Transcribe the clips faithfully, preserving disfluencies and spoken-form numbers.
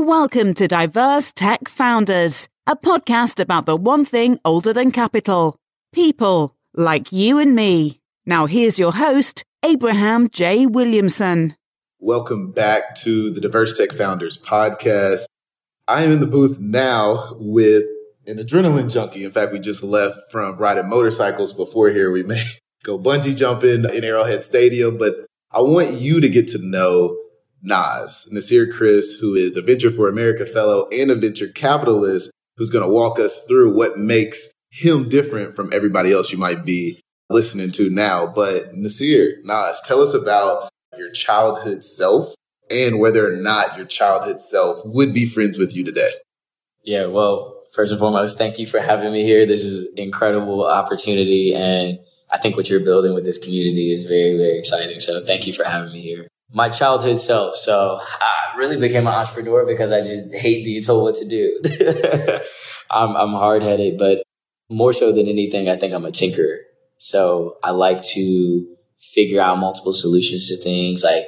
Welcome to Diverse Tech Founders, a podcast about the one thing older than capital, people like you and me. Now here's your host, Abraham J. Williamson. Welcome back to the Diverse Tech Founders podcast. I am in the booth now with an adrenaline junkie. In fact, we just left from riding motorcycles before here. We may go bungee jumping in Arrowhead Stadium, but I want you to get to know Nas, Nasir Chris, who is a Venture for America fellow and a venture capitalist, who's going to walk us through what makes him different from everybody else you might be listening to now. But Nasir, Nas, tell us about your childhood self and whether or not your childhood self would be friends with you today. Yeah, well, first and foremost, thank you for having me here. This is an incredible opportunity. And I think what you're building with this community is very, very exciting. So thank you for having me here. My childhood self. So I really became an entrepreneur because I just hate being told what to do. I'm, I'm hard-headed, but more so than anything, I think I'm a tinkerer. So I like to figure out multiple solutions to things, like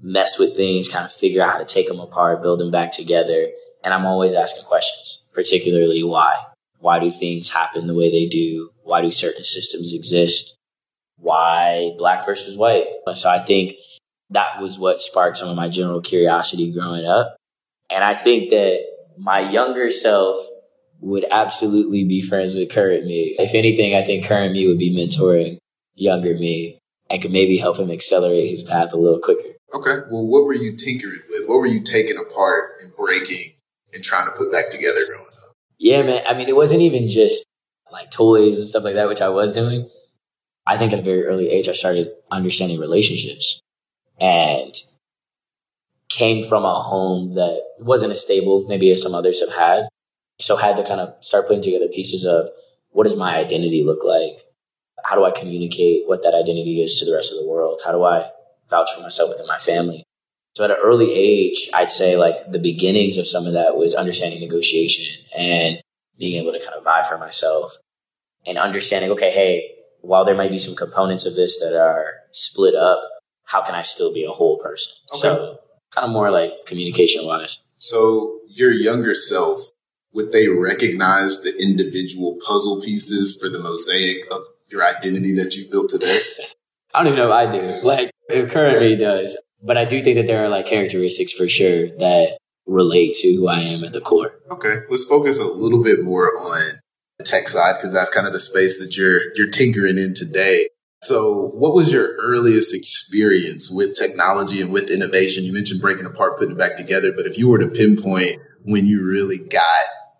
mess with things, kind of figure out how to take them apart, build them back together. And I'm always asking questions, particularly why. Why do things happen the way they do? Why do certain systems exist? Why black versus white? So I think that was what sparked some of my general curiosity growing up. And I think that my younger self would absolutely be friends with current me. If anything, I think current me would be mentoring younger me and could maybe help him accelerate his path a little quicker. Okay. Well, what were you tinkering with? What were you taking apart and breaking and trying to put back together growing up? Yeah, man. I mean, it wasn't even just like toys and stuff like that, which I was doing. I think at a very early age, I started understanding relationships. And came from a home that wasn't as stable, maybe as some others have had. So had to kind of start putting together pieces of what does my identity look like? How do I communicate what that identity is to the rest of the world? How do I vouch for myself within my family? So at an early age, I'd say like the beginnings of some of that was understanding negotiation and being able to kind of vie for myself and understanding, okay, hey, while there might be some components of this that are split up, how can I still be a whole person? Okay. So kind of more like communication wise. So your younger self, would they recognize the individual puzzle pieces for the mosaic of your identity that you built today? I don't even know if I do. Like it currently does. But I do think that there are like characteristics for sure that relate to who I am at the core. Okay. Let's focus a little bit more on the tech side because that's kind of the space that you're you're tinkering in today. So what was your earliest experience with technology and with innovation? You mentioned breaking apart, putting back together, but if you were to pinpoint when you really got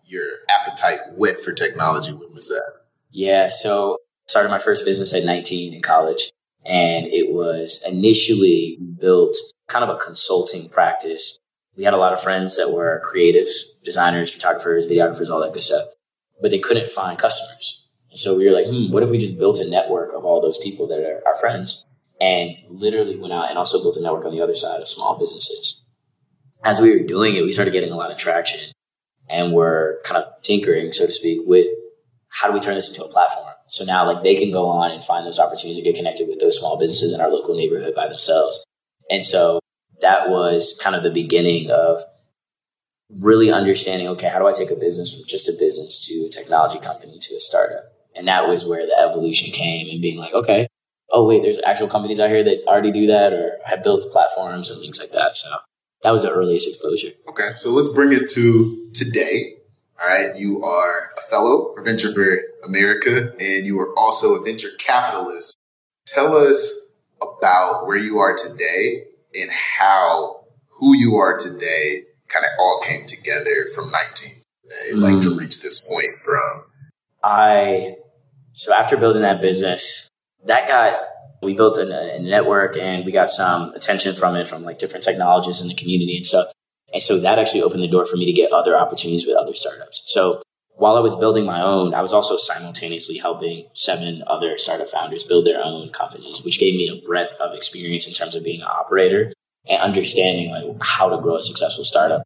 your appetite wet for technology, when was that? Yeah, so I started my first business at nineteen in college, and it was initially built kind of a consulting practice. We had a lot of friends that were creatives, designers, photographers, videographers, all that good stuff, but they couldn't find customers. And so we were like, hmm, what if we just built a network of all those people that are our friends and literally went out and also built a network on the other side of small businesses. As we were doing it, we started getting a lot of traction and we're kind of tinkering, so to speak, with how do we turn this into a platform? So now like they can go on and find those opportunities to get connected with those small businesses in our local neighborhood by themselves. And so that was kind of the beginning of really understanding, okay, how do I take a business from just a business to a technology company to a startup? And that was where the evolution came and being like, okay, oh, wait, there's actual companies out here that already do that or have built platforms and things like that. So that was the earliest exposure. Okay. So let's bring it to today. All right. You are a fellow for Venture for America, and you are also a venture capitalist. Tell us about where you are today and how who you are today kind of all came together from nineteen, today, like mm. to reach this point from. I, so after building that business, that got, we built a, a network and we got some attention from it, from like different technologists in the community and stuff. And so that actually opened the door for me to get other opportunities with other startups. So while I was building my own, I was also simultaneously helping seven other startup founders build their own companies, which gave me a breadth of experience in terms of being an operator and understanding like how to grow a successful startup.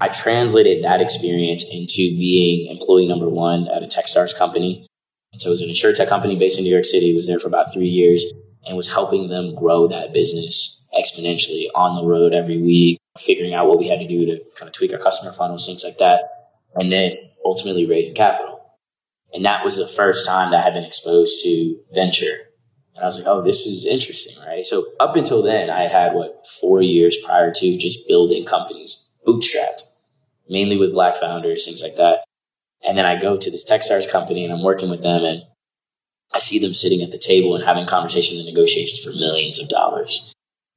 I translated that experience into being employee number one at a TechStars company. And so it was an insurtech company based in New York City, was there for about three years and was helping them grow that business exponentially on the road every week, figuring out what we had to do to kind of tweak our customer funnels, things like that, and then ultimately raising capital. And that was the first time that I had been exposed to venture. And I was like, oh, this is interesting, right? So up until then, I had had, what, four years prior to just building companies, bootstrapped, mainly with Black founders, things like that. And then I go to this TechStars company and I'm working with them, and I see them sitting at the table and having conversations and negotiations for millions of dollars.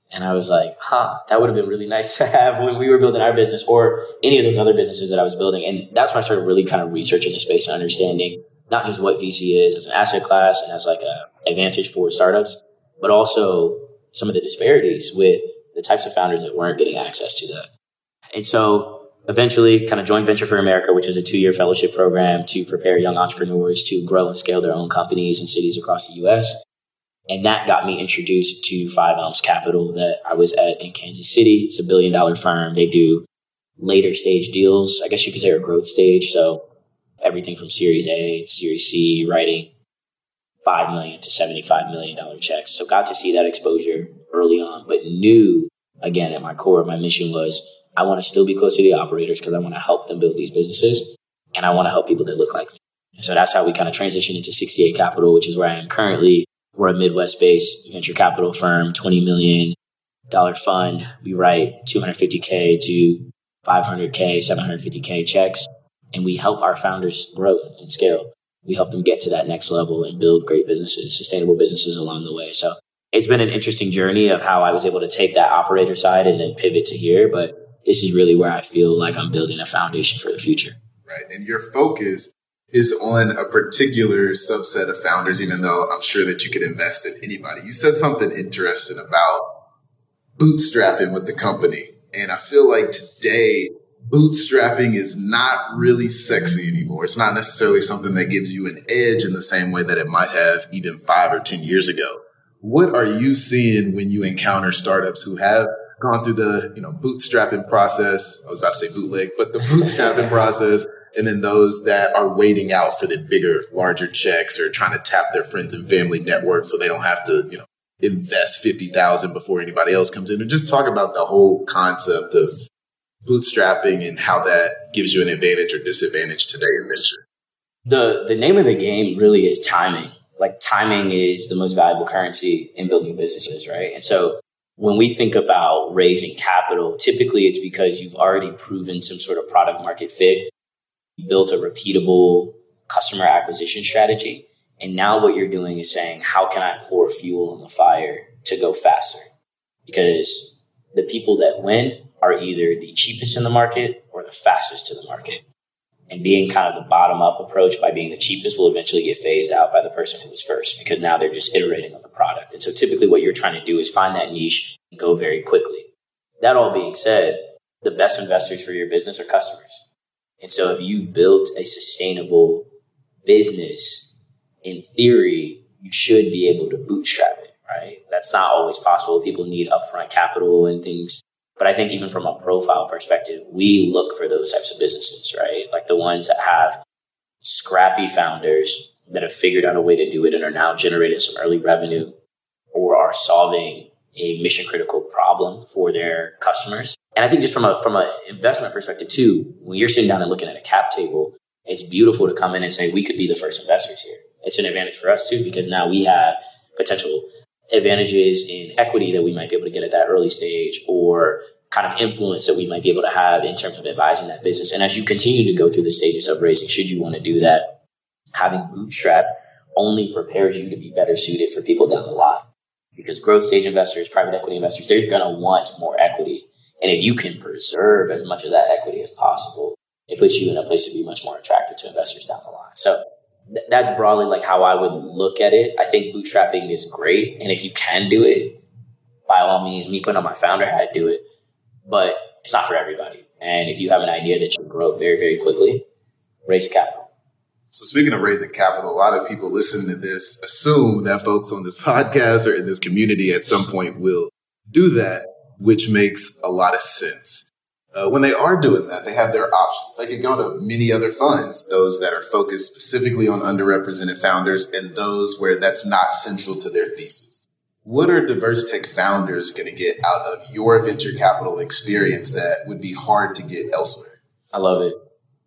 And I was like, huh, that would have been really nice to have when we were building our business or any of those other businesses that I was building. And that's when I started really kind of researching the space and understanding not just what V C is as an asset class and as like a advantage for startups, but also some of the disparities with the types of founders that weren't getting access to that. And so eventually kind of joined Venture for America, which is a two-year fellowship program to prepare young entrepreneurs to grow and scale their own companies in cities across the U S. And that got me introduced to Five Elms Capital that I was at in Kansas City. It's a billion dollar firm. They do later stage deals. I guess you could say a growth stage. So everything from Series A, Series C, writing five million dollars to seventy-five million dollars checks. So got to see that exposure early on, but knew, again, at my core, my mission was I want to still be close to the operators because I want to help them build these businesses. And I want to help people that look like me. And so that's how we kind of transitioned into sixty-eight Capital, which is where I am currently. We're a Midwest-based venture capital firm, twenty million dollars fund. We write two hundred fifty K to five hundred K, seven hundred fifty K checks, and we help our founders grow and scale. We help them get to that next level and build great businesses, sustainable businesses along the way. So it's been an interesting journey of how I was able to take that operator side and then pivot to here. But this is really where I feel like I'm building a foundation for the future. Right. And your focus is on a particular subset of founders, even though I'm sure that you could invest in anybody. You said something interesting about bootstrapping with the company. And I feel like today, bootstrapping is not really sexy anymore. It's not necessarily something that gives you an edge in the same way that it might have even five or ten years ago. What are you seeing when you encounter startups who have gone through the, you know, bootstrapping process? I was about to say bootleg, but the bootstrapping process. And then those that are waiting out for the bigger, larger checks or trying to tap their friends and family network so they don't have to, you know, invest fifty thousand dollars before anybody else comes in. Or just talk about the whole concept of bootstrapping and how that gives you an advantage or disadvantage today in venture. The the name of the game really is timing. Like timing is the most valuable currency in building businesses, right? And so when we think about raising capital, typically it's because you've already proven some sort of product market fit. Built a repeatable customer acquisition strategy. And now what you're doing is saying, how can I pour fuel on the fire to go faster? Because the people that win are either the cheapest in the market or the fastest to the market. And being kind of the bottom up approach by being the cheapest will eventually get phased out by the person who was first, because now they're just iterating on the product. And so typically what you're trying to do is find that niche and go very quickly. That all being said, the best investors for your business are customers. And so if you've built a sustainable business, in theory, you should be able to bootstrap it, right? That's not always possible. People need upfront capital and things. But I think even from a profile perspective, we look for those types of businesses, right? Like the ones that have scrappy founders that have figured out a way to do it and are now generating some early revenue or are solving a mission critical problem for their customers. And I think just from a from an investment perspective too, when you're sitting down and looking at a cap table, it's beautiful to come in and say, we could be the first investors here. It's an advantage for us too, because now we have potential advantages in equity that we might be able to get at that early stage, or kind of influence that we might be able to have in terms of advising that business. And as you continue to go through the stages of raising, should you want to do that, having bootstrap only prepares you to be better suited for people down the line. Because growth stage investors, private equity investors, they're going to want more equity. And if you can preserve as much of that equity as possible, it puts you in a place to be much more attractive to investors down the line. So th- that's broadly like how I would look at it. I think bootstrapping is great. And if you can do it, by all means, me putting on my founder hat, do it. But it's not for everybody. And if you have an idea that you can grow very, very quickly, raise capital. So speaking of raising capital, a lot of people listening to this assume that folks on this podcast or in this community at some point will do that, which makes a lot of sense. Uh, when they are doing that, they have their options. They can go to many other funds, those that are focused specifically on underrepresented founders and those where that's not central to their thesis. what are diverse tech founders going to get out of your venture capital experience that would be hard to get elsewhere? I love it.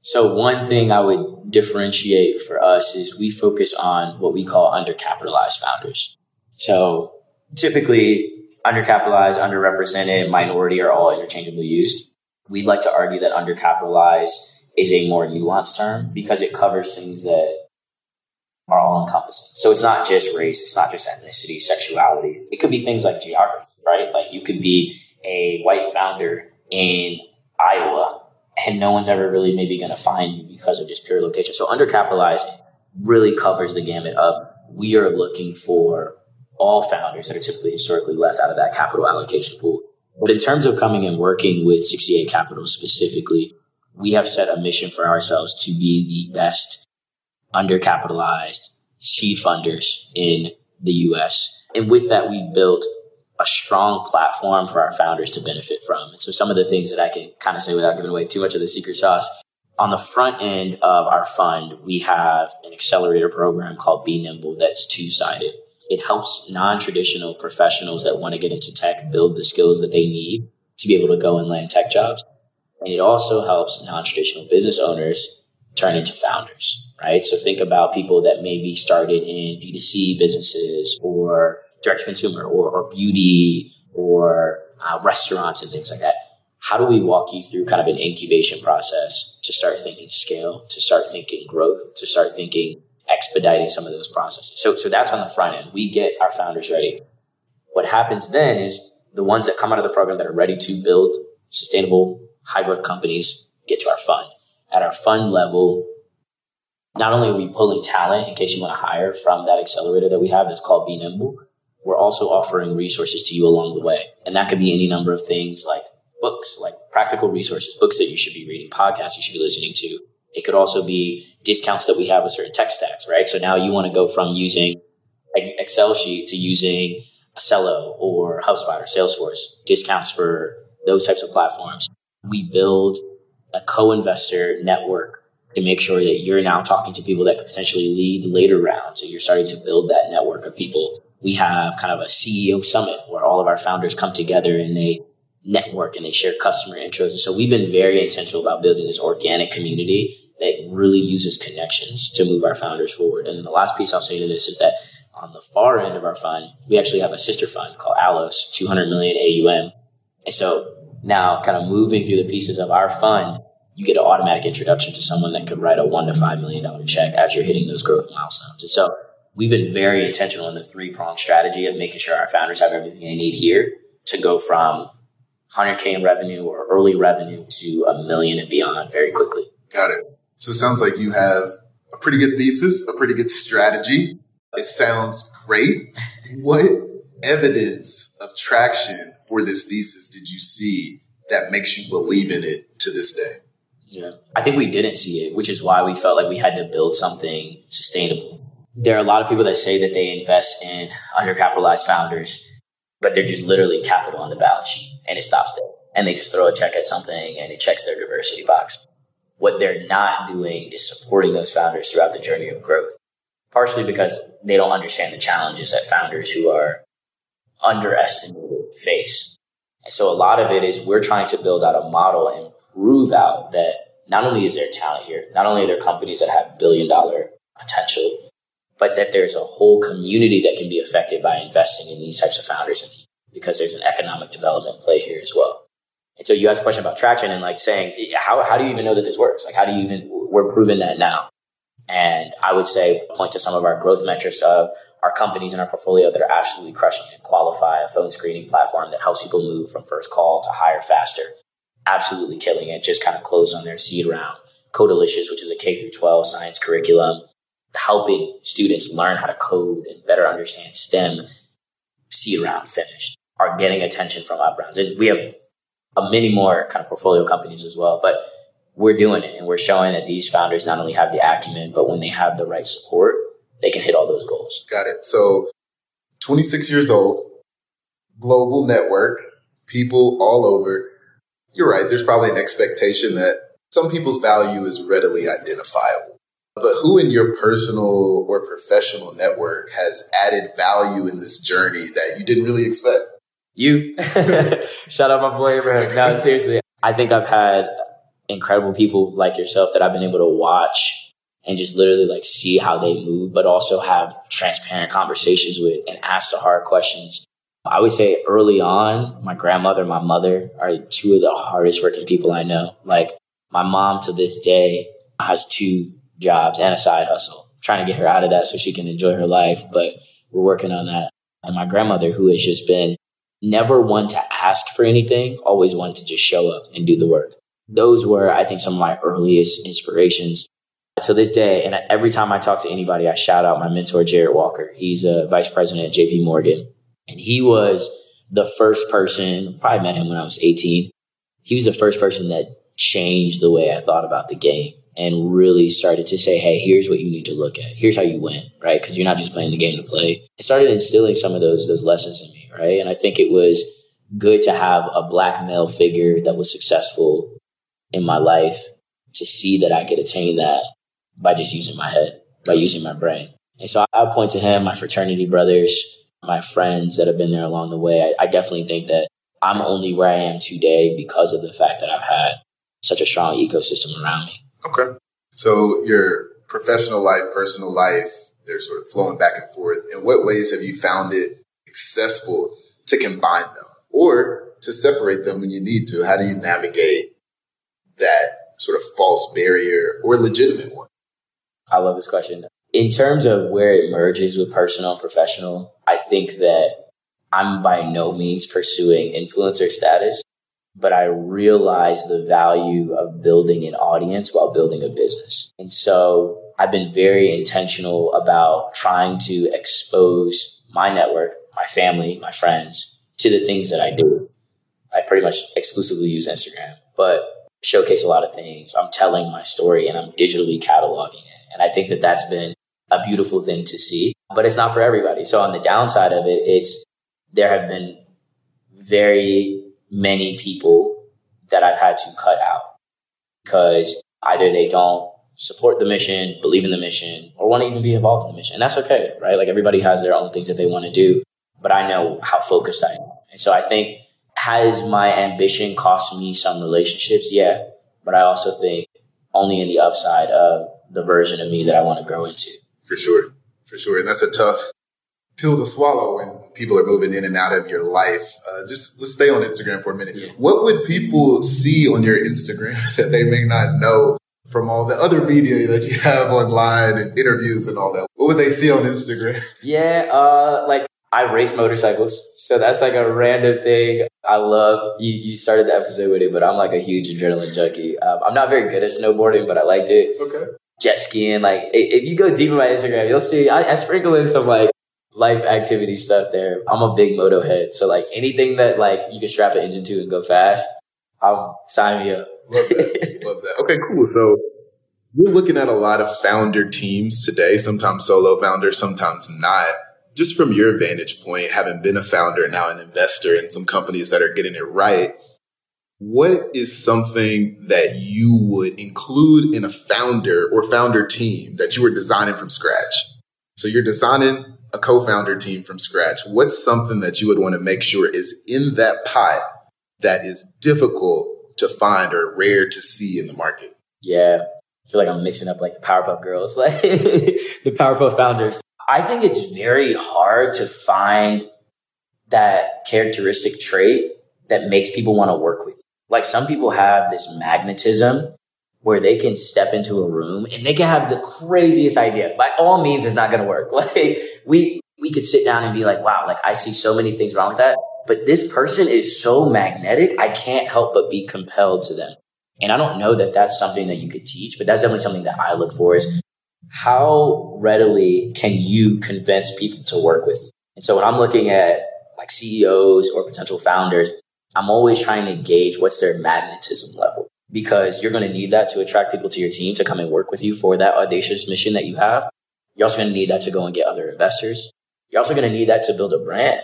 So one thing I would differentiate for us is we focus on what we call undercapitalized founders. So typically undercapitalized, underrepresented, minority are all interchangeably used. We'd like to argue that undercapitalized is a more nuanced term because it covers things that are all encompassing. So it's not just race. It's not just ethnicity, sexuality. It could be things like geography, right? Like you could be a white founder in Iowa and no one's ever really maybe going to find you because of just pure location. So undercapitalized really covers the gamut of we are looking for all founders that are typically historically left out of that capital allocation pool. But in terms of coming and working with sixty-eight Capital specifically, we have set a mission for ourselves to be the best undercapitalized seed funders in the U S. And with that, we've built a strong platform for our founders to benefit from. And so some of the things that I can kind of say without giving away too much of the secret sauce, on the front end of our fund, we have an accelerator program called Be Nimble that's two-sided. It helps non-traditional professionals that want to get into tech build the skills that they need to be able to go and land tech jobs. And it also helps non-traditional business owners turn into founders, right? So think about people that maybe started in D two C businesses or direct-to-consumer or, or beauty or uh, restaurants and things like that. How do we walk you through kind of an incubation process to start thinking scale, to start thinking growth, to start thinking expediting some of those processes. So so that's on the front end. We get our founders ready. What happens then is the ones that come out of the program that are ready to build sustainable, high-growth companies get to our fund. At our fund level, not only are we pulling talent in case you want to hire from that accelerator that we have that's called Be Nimble, we're also offering resources to you along the way. And that could be any number of things like books, like practical resources, books that you should be reading, podcasts you should be listening to. It could also be discounts that we have with certain tech stacks, right? So now you want to go from using an Excel sheet to using Acelo or HubSpot or Salesforce, discounts for those types of platforms. We build a co-investor network to make sure that you're now talking to people that could potentially lead later rounds. So you're starting to build that network of people. We have kind of a C E O summit where all of our founders come together and they network and they share customer intros. And so we've been very intentional about building this organic community that really uses connections to move our founders forward. And then the last piece I'll say to this is that on the far end of our fund, we actually have a sister fund called Allos, two hundred million A U M. And so now kind of moving through the pieces of our fund, you get an automatic introduction to someone that could write a one to five million dollars check as you're hitting those growth milestones. And so we've been very intentional in the three-pronged strategy of making sure our founders have everything they need here to go from one hundred K in revenue or early revenue to a million and beyond very quickly. Got it. So it sounds like you have a pretty good thesis, a pretty good strategy. It sounds great. What evidence of traction for this thesis did you see that makes you believe in it to this day? Yeah, I think we didn't see it, which is why we felt like we had to build something sustainable. There are a lot of people that say that they invest in undercapitalized founders, but they're just literally capital on the balance sheet and it stops there. And they just throw a check at something and it checks their diversity box. What they're not doing is supporting those founders throughout the journey of growth, partially because they don't understand the challenges that founders who are underestimated face. And so a lot of it is we're trying to build out a model and prove out that not only is there talent here, not only are there companies that have billion dollar potential, but that there's a whole community that can be affected by investing in these types of founders and people because there's an economic development play here as well. And so you asked a question about traction and like saying, how, how do you even know that this works? Like, how do you even, we're proving that now. And I would say point to some of our growth metrics of our companies in our portfolio that are absolutely crushing it. Qualify, a phone screening platform that helps people move from first call to hire faster. Absolutely killing it. Just kind of closed on their seed round. Codelicious, which is a K through twelve science curriculum, helping students learn how to code and better understand STEM, seed round finished, are getting attention from up rounds. And we have a many more kind of portfolio companies as well, but we're doing it. And we're showing that these founders not only have the acumen, but when they have the right support, they can hit all those goals. Got it. So twenty-six years old, global network, people all over. You're right. There's probably an expectation that some people's value is readily identifiable. But who in your personal or professional network has added value in this journey that you didn't really expect? You. Shout out my boy Abraham. No, seriously. I think I've had incredible people like yourself that I've been able to watch and just literally like see how they move, but also have transparent conversations with and ask the hard questions. I would say early on, my grandmother and my mother are two of the hardest working people I know. Like my mom to this day has two jobs and a side hustle. I'm trying to get her out of that so she can enjoy her life, but we're working on that. And my grandmother, who has just been never one to ask for anything, always one to just show up and do the work. Those were, I think, some of my earliest inspirations to this day. And every time I talk to anybody, I shout out my mentor, Jared Walker. He's a vice president at J P Morgan. And he was the first person, probably met him when I was eighteen. He was the first person that changed the way I thought about the game and really started to say, hey, here's what you need to look at. Here's how you win, right? Because you're not just playing the game to play. It started instilling some of those those lessons in me, right? And I think it was good to have a Black male figure that was successful in my life to see that I could attain that by just using my head, by using my brain. And so I'll point to him, my fraternity brothers, my friends that have been there along the way. I, I definitely think that I'm only where I am today because of the fact that I've had such a strong ecosystem around me. Okay. So your professional life, personal life, they're sort of flowing back and forth. In what ways have you found it successful to combine them or to separate them when you need to? How do you navigate that sort of false barrier or legitimate one? I love this question. In terms of where it merges with personal and professional, I think that I'm by no means pursuing influencer status, but I realize the value of building an audience while building a business. And so I've been very intentional about trying to expose my network, my family, my friends to the things that I do. I pretty much exclusively use Instagram, but showcase a lot of things. I'm telling my story and I'm digitally cataloging it. And I think that that's been a beautiful thing to see, but it's not for everybody. So on the downside of it, it's there have been very many people that I've had to cut out because either they don't support the mission, believe in the mission, or want to even be involved in the mission. And that's okay, right? Like everybody has their own things that they want to do, but I know how focused I am. And so I think, has my ambition cost me some relationships? Yeah. But I also think only in the upside of the version of me that I want to grow into. For sure. For sure. And that's a tough pill to swallow when people are moving in and out of your life. Uh, just let's stay on Instagram for a minute. Yeah. What would people see on your Instagram that they may not know from all the other media that you have online and interviews and all that? What would they see on Instagram? Yeah, uh, like I race motorcycles. So that's like a random thing. I love, you You started the episode with it, but I'm like a huge adrenaline junkie. Um, I'm not very good at snowboarding, but I liked it. Okay. Jet skiing, like if you go deep in my Instagram, you'll see I, I sprinkle in some like life activity stuff there. I'm a big moto head. So like anything that like you can strap an engine to and go fast, I'll sign me up. Love that. Love that. Okay, cool. So we're looking at a lot of founder teams today, sometimes solo founders, sometimes not. Just from your vantage point, having been a founder and now an investor in some companies that are getting it right, what is something that you would include in a founder or founder team that you were designing from scratch? So you're designing a co-founder team from scratch. What's something that you would want to make sure is in that pot that is difficult to find or rare to see in the market? Yeah. I feel like I'm mixing up like the Powerpuff Girls, like the Powerpuff founders. I think it's very hard to find that characteristic trait that makes people want to work with you. Like some people have this magnetism where they can step into a room and they can have the craziest idea. By all means, it's not going to work. Like we we could sit down and be like, wow, like I see so many things wrong with that. But this person is so magnetic, I can't help but be compelled to them. And I don't know that that's something that you could teach, but that's definitely something that I look for is how readily can you convince people to work with you? And so when I'm looking at like C E Os or potential founders, I'm always trying to gauge what's their magnetism level because you're going to need that to attract people to your team to come and work with you for that audacious mission that you have. You're also going to need that to go and get other investors. You're also going to need that to build a brand.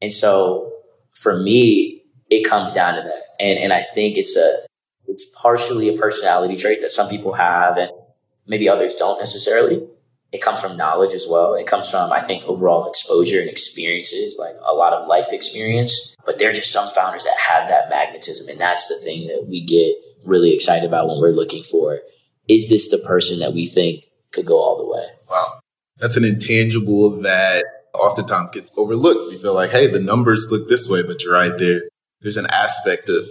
And so for me, it comes down to that. And and I think it's a, it's partially a personality trait that some people have and maybe others don't necessarily. It comes from knowledge as well. It comes from, I think, overall exposure and experiences, like a lot of life experience. But there are just some founders that have that magnetism. And that's the thing that we get really excited about when we're looking for, is this the person that we think could go all the way? Wow. That's an intangible that oftentimes gets overlooked. We feel like, hey, the numbers look this way, but you're right there. There's an aspect of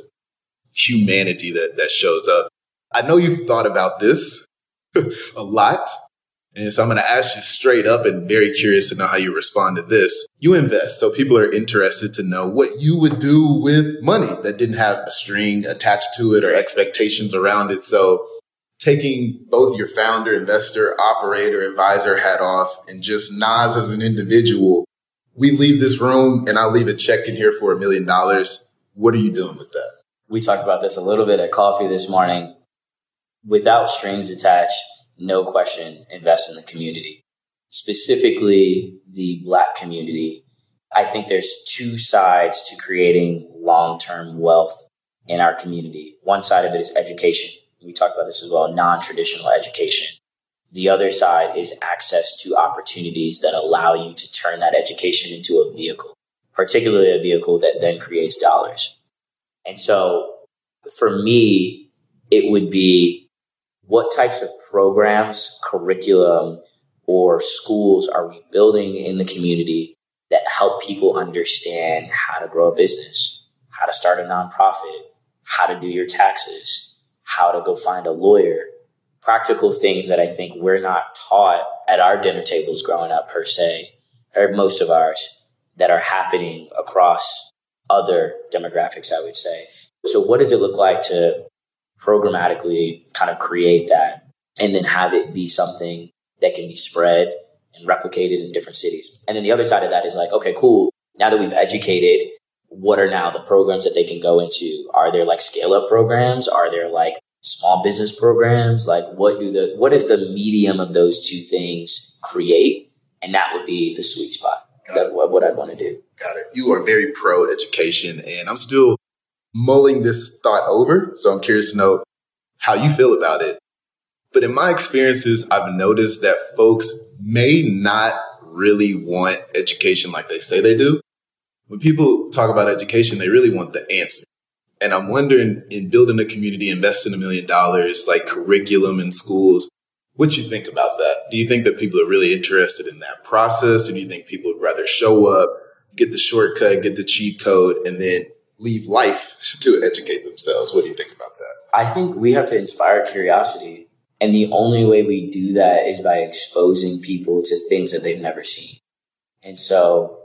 humanity that, that shows up. I know you've thought about this a lot. And so I'm going to ask you straight up, and very curious to know how you respond to this. You invest. So people are interested to know what you would do with money that didn't have a string attached to it or expectations around it. So taking both your founder, investor, operator, advisor hat off, and just Nas as an individual, we leave this room and I leave a check in here for a million dollars. What are you doing with that? We talked about this a little bit at coffee this morning. Without strings attached, no question, invest in the community, specifically the Black community. I think there's two sides to creating long-term wealth in our community. One side of it is education. We talked about this as well, non-traditional education. The other side is access to opportunities that allow you to turn that education into a vehicle, particularly a vehicle that then creates dollars. And so for me, it would be, what types of programs, curriculum, or schools are we building in the community that help people understand how to grow a business, how to start a nonprofit, how to do your taxes, how to go find a lawyer, practical things that I think we're not taught at our dinner tables growing up per se, or most of ours, that are happening across other demographics, I would say. So what does it look like to programmatically kind of create that and then have it be something that can be spread and replicated in different cities? And then the other side of that is like, okay, cool. Now that we've educated, what are now the programs that they can go into? Are there like scale up programs? Are there like small business programs? Like what do the, what is the medium of those two things create? And that would be the sweet spot. That's what I'd want to do. Got it. You are very pro education, and I'm still mulling this thought over. So I'm curious to know how you feel about it. But in my experiences, I've noticed that folks may not really want education like they say they do. When people talk about education, they really want the answer. And I'm wondering, in building a community, investing a million dollars, like curriculum in schools, what you think about that? Do you think that people are really interested in that process? Or do you think people would rather show up, get the shortcut, get the cheat code, and then leave life to educate themselves? What do you think about that? I think we have to inspire curiosity. And the only way we do that is by exposing people to things that they've never seen. And so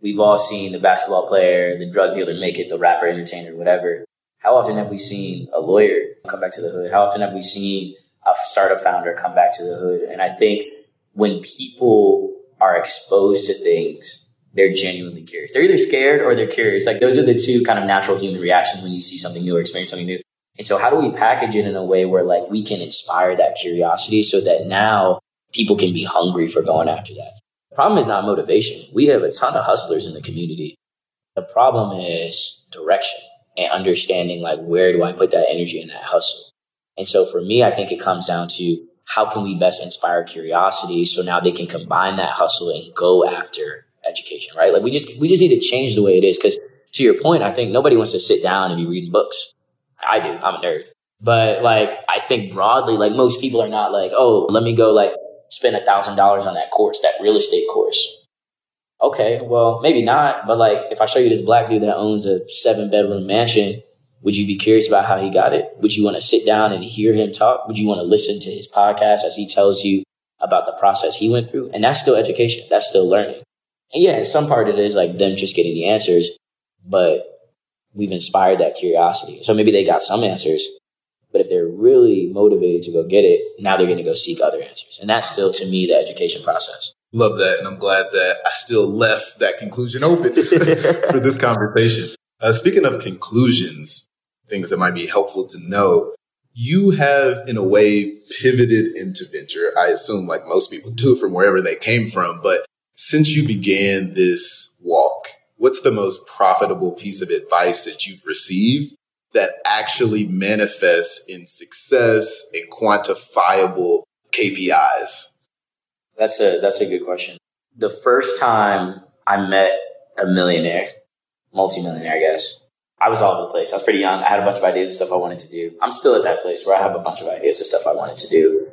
we've all seen the basketball player, the drug dealer make it, the rapper, entertainer, whatever. How often have we seen a lawyer come back to the hood? How often have we seen a startup founder come back to the hood? And I think when people are exposed to things, they're genuinely curious. They're either scared or they're curious. Like those are the two kind of natural human reactions when you see something new or experience something new. And so how do we package it in a way where like we can inspire that curiosity so that now people can be hungry for going after that? The problem is not motivation. We have a ton of hustlers in the community. The problem is direction and understanding, like, where do I put that energy and that hustle? And so for me, I think it comes down to, how can we best inspire curiosity so now they can combine that hustle and go after education, right? Like we just, we just need to change the way it is. Cause to your point, I think nobody wants to sit down and be reading books. I do. I'm a nerd, but like, I think broadly, like most people are not like, oh, let me go like spend a thousand dollars on that course, that real estate course. Okay. Well, maybe not. But like, if I show you this Black dude that owns a seven bedroom mansion, would you be curious about how he got it? Would you want to sit down and hear him talk? Would you want to listen to his podcast as he tells you about the process he went through? And that's still education. That's still learning. And yeah, some part of it is like them just getting the answers, but we've inspired that curiosity. So maybe they got some answers, but if they're really motivated to go get it, now they're going to go seek other answers. And that's still, to me, the education process. Love that. And I'm glad that I still left that conclusion open for this conversation. Uh, speaking of conclusions, things that might be helpful to know, you have, in a way, pivoted into venture. I assume, like most people do, from wherever they came from, but since you began this walk, what's the most profitable piece of advice that you've received that actually manifests in success and quantifiable K P Is? That's a that's a good question. The first time I met a millionaire, multimillionaire, I guess, I was all over the place. I was pretty young. I had a bunch of ideas and stuff I wanted to do. I'm still at that place where I have a bunch of ideas and stuff I wanted to do.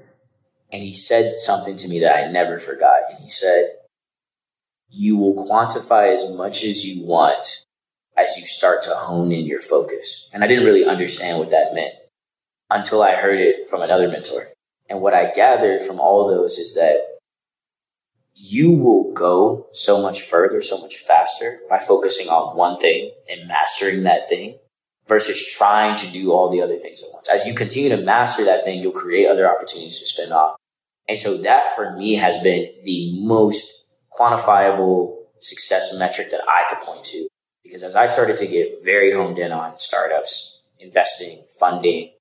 And he said something to me that I never forgot. And he said, you will quantify as much as you want as you start to hone in your focus. And I didn't really understand what that meant until I heard it from another mentor. And what I gathered from all of those is that you will go so much further, so much faster by focusing on one thing and mastering that thing versus trying to do all the other things at once. As you continue to master that thing, you'll create other opportunities to spin off. And so that for me has been the most quantifiable success metric that I could point to. Because as I started to get very honed in on startups, investing, funding,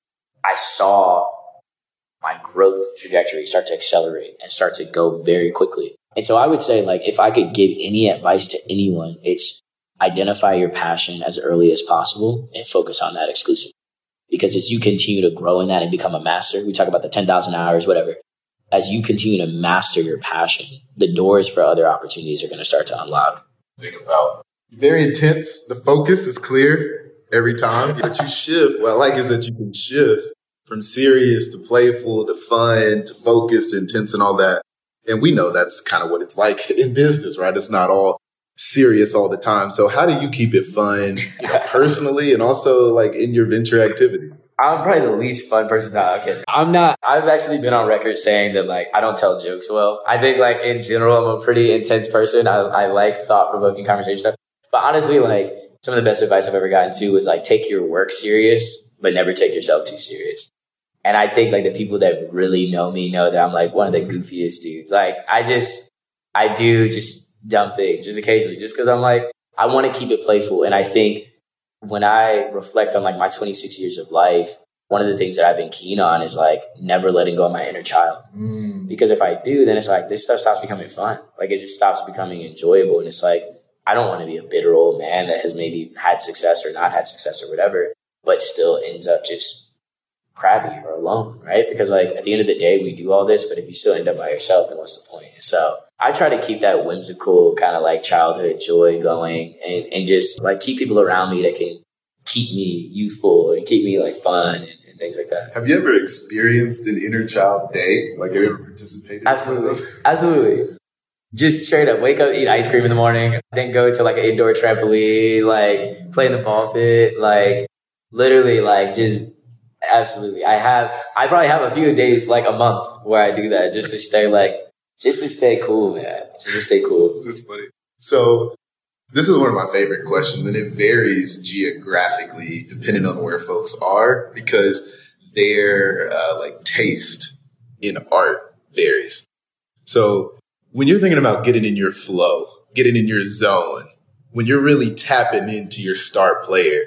I saw my growth trajectory start to accelerate and start to go very quickly. And so I would say, like, if I could give any advice to anyone, it's identify your passion as early as possible and focus on that exclusively. Because as you continue to grow in that and become a master, we talk about the ten thousand hours, whatever. As you continue to master your passion, the doors for other opportunities are going to start to unlock. Think about very intense. The focus is clear every time. But you shift. What I like is that you can shift from serious to playful to fun to focused, intense, and all that. And we know that's kind of what it's like in business, right? It's not all serious all the time. So how do you keep it fun, you know, personally and also like in your venture activity? I'm probably the least fun person. No, okay. I'm not. I've actually been on record saying that, like, I don't tell jokes well. I think, like, in general, I'm a pretty intense person. I, I like thought-provoking conversation stuff. But honestly, like, some of the best advice I've ever gotten to is, like, take your work serious, but never take yourself too serious. And I think, like, the people that really know me know that I'm, like, one of the goofiest dudes. Like, I just, I do just dumb things just occasionally, just because I'm, like, I want to keep it playful. And I think when I reflect on, like, my twenty-six years of life, one of the things that I've been keen on is, like, never letting go of my inner child. Mm. Because if I do, then it's, like, this stuff stops becoming fun. Like, it just stops becoming enjoyable. And it's, like, I don't want to be a bitter old man that has maybe had success or not had success or whatever, but still ends up just crabby or alone, right? Because, like, at the end of the day, we do all this, but if you still end up by yourself, then what's the point? So I try to keep that whimsical kind of, like, childhood joy going and, and just, like, keep people around me that can keep me youthful and keep me, like, fun and, and things like that. Have you ever experienced an inner child day? Like, have you ever participated? Absolutely. In one of those? Absolutely. Just straight up wake up, eat ice cream in the morning, then go to, like, an indoor trampoline, like, play in the ball pit, like, literally, like, just... Absolutely. I have, I probably have a few days, like a month, where I do that just to stay like, just to stay cool, man. Just to stay cool. That's funny. So this is one of my favorite questions, and it varies geographically depending on where folks are, because their uh, like taste in art varies. So when you're thinking about getting in your flow, getting in your zone, when you're really tapping into your star player,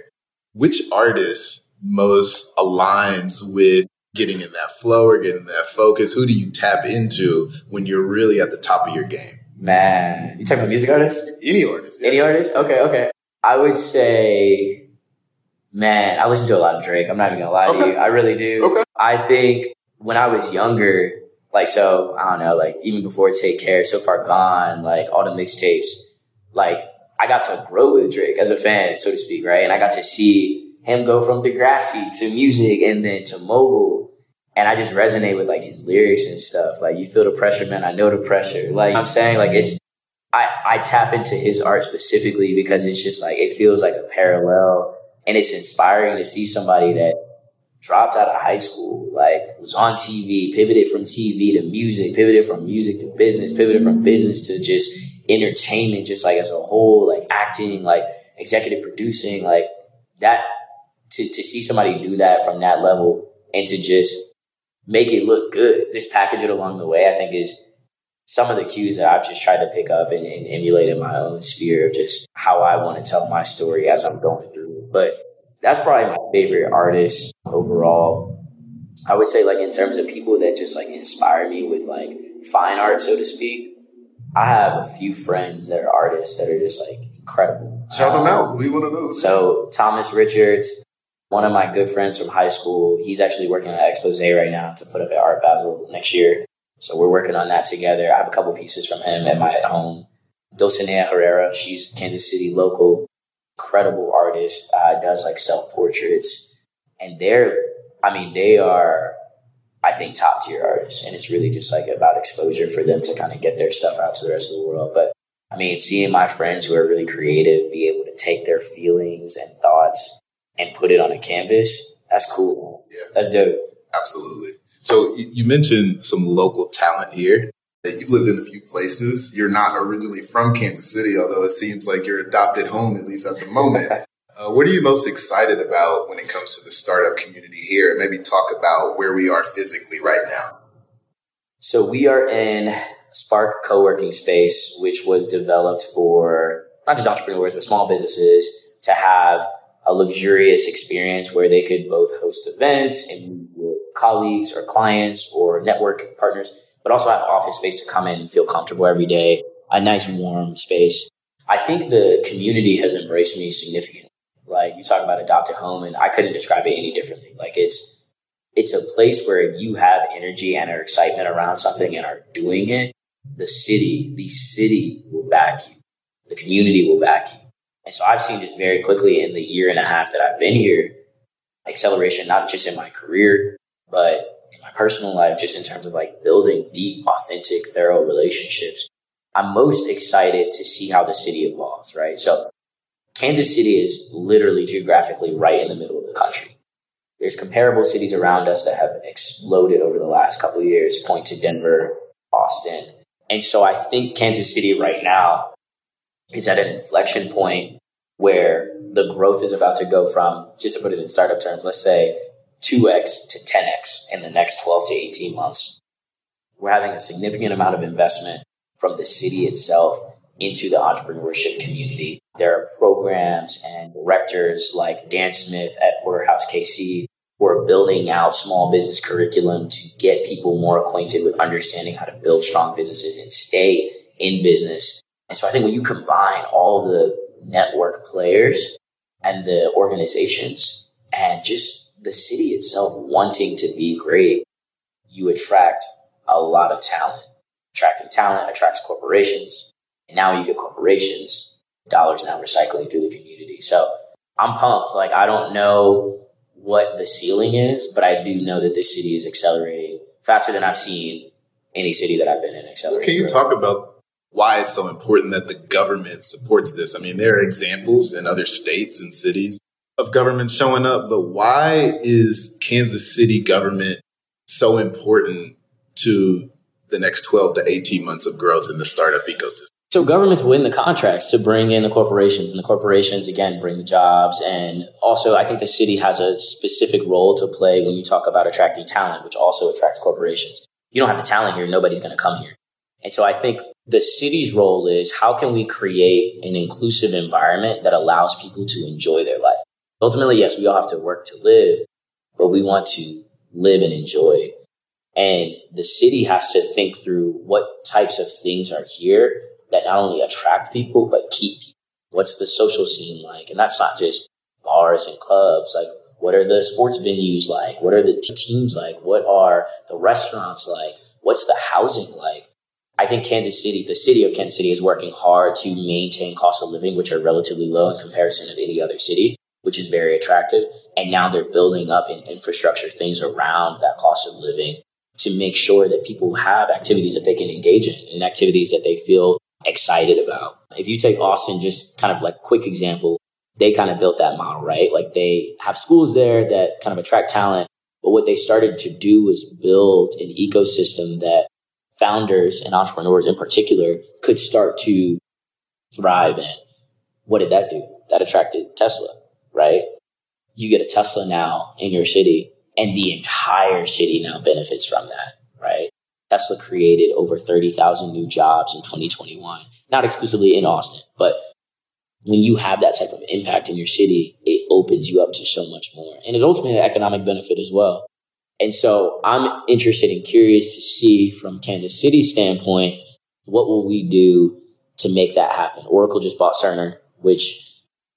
which artists most aligns with getting in that flow or getting that focus? Who do you tap into when you're really at the top of your game? Man, you talking about music artists? Any artist. Yeah. Any artist? Okay, okay. I would say, man, I listen to a lot of Drake. I'm not even going to lie okay. to you. I really do. Okay. I think when I was younger, like, so, I don't know, like, even before Take Care, So Far Gone, like, all the mixtapes, like, I got to grow with Drake as a fan, so to speak, right? And I got to see him go from Degrassi to music and then to mobile. And I just resonate with, like, his lyrics and stuff. Like, you feel the pressure, man. I know the pressure. Like, I'm saying, like, it's, I, I tap into his art specifically because it's just, like, it feels like a parallel. And it's inspiring to see somebody that dropped out of high school, like, was on T V, pivoted from T V to music, pivoted from music to business, pivoted from business to just entertainment, just, like, as a whole, like, acting, like, executive producing, like, that. To, to see somebody do that from that level and to just make it look good, just package it along the way, I think is some of the cues that I've just tried to pick up and, and emulate in my own sphere of just how I want to tell my story as I'm going through. But that's probably my favorite artist overall. I would say, like, in terms of people that just, like, inspire me with, like, fine art, so to speak, I have a few friends that are artists that are just, like, incredible. Shout um, them out. We want to know. So Thomas Richards. One of my good friends from high school, he's actually working on an expose right now to put up at Art Basel next year. So we're working on that together. I have a couple pieces from him at my home. Dulcinea Herrera, she's Kansas City local, incredible artist, uh, does like self-portraits. And they're, I mean, they are, I think, top tier artists. And it's really just like about exposure for them to kind of get their stuff out to the rest of the world. But I mean, seeing my friends who are really creative be able to take their feelings and thoughts and put it on a canvas, that's cool. Yeah. That's dope. Absolutely. So you mentioned some local talent here. That you've lived in a few places. You're not originally from Kansas City, although it seems like you're adopted home, at least at the moment. Uh, what are you most excited about when it comes to the startup community here? And maybe talk about where we are physically right now. So we are in Spark Coworking space, which was developed for not just entrepreneurs, but small businesses to have a luxurious experience where they could both host events and colleagues or clients or network partners, but also have office space to come in and feel comfortable every day, a nice warm space. I think the community has embraced me significantly. Like you talk about adopted home, and I couldn't describe it any differently. Like it's it's a place where you have energy and are excitement around something and are doing it. The city, the city will back you. The community will back you. And so I've seen just very quickly in the year and a half that I've been here, acceleration, not just in my career, but in my personal life, just in terms of like building deep, authentic, thorough relationships. I'm most excited to see how the city evolves, right? So Kansas City is literally geographically right in the middle of the country. There's comparable cities around us that have exploded over the last couple of years, point to Denver, Austin. And so I think Kansas City right now is at an inflection point where the growth is about to go from, just to put it in startup terms, let's say two x to ten x in the next twelve to eighteen months. We're having a significant amount of investment from the city itself into the entrepreneurship community. There are programs and directors like Dan Smith at Porterhouse K C who are building out small business curriculum to get people more acquainted with understanding how to build strong businesses and stay in business. And so I think when you combine all the network players and the organizations and just the city itself wanting to be great, you attract a lot of talent. Attracting talent attracts corporations. And now you get corporations, dollars now recycling through the community. So I'm pumped. Like, I don't know what the ceiling is, but I do know that this city is accelerating faster than I've seen any city that I've been in accelerating. Can you talk about why it's so important that the government supports this? I mean, there are examples in other states and cities of government showing up, but why is Kansas City government so important to the next twelve to eighteen months of growth in the startup ecosystem? So governments win the contracts to bring in the corporations, and the corporations, again, bring the jobs. And also, I think the city has a specific role to play when you talk about attracting talent, which also attracts corporations. You don't have the talent here, nobody's going to come here. And so I think the city's role is, how can we create an inclusive environment that allows people to enjoy their life? Ultimately, yes, we all have to work to live, but we want to live and enjoy. And the city has to think through what types of things are here that not only attract people, but keep people. What's the social scene like? And that's not just bars and clubs. Like, what are the sports venues like? What are the teams like? What are the restaurants like? What's the housing like? I think Kansas City, the city of Kansas City, is working hard to maintain costs of living, which are relatively low in comparison of any other city, which is very attractive. And now they're building up in infrastructure things around that cost of living to make sure that people have activities that they can engage in and activities that they feel excited about. If you take Austin, just kind of like quick example, they kind of built that model, right? Like they have schools there that kind of attract talent. But what they started to do was build an ecosystem that founders and entrepreneurs in particular could start to thrive in. What did that do? That attracted Tesla. Right? You get a Tesla now in your city, and the entire city now benefits from that, right? Tesla created over thirty thousand new jobs in twenty twenty-one, not exclusively in Austin, but when you have that type of impact in your city, it opens you up to so much more. And it's ultimately an economic benefit as well. And so I'm interested and curious to see from Kansas City's standpoint, what will we do to make that happen? Oracle just bought Cerner, which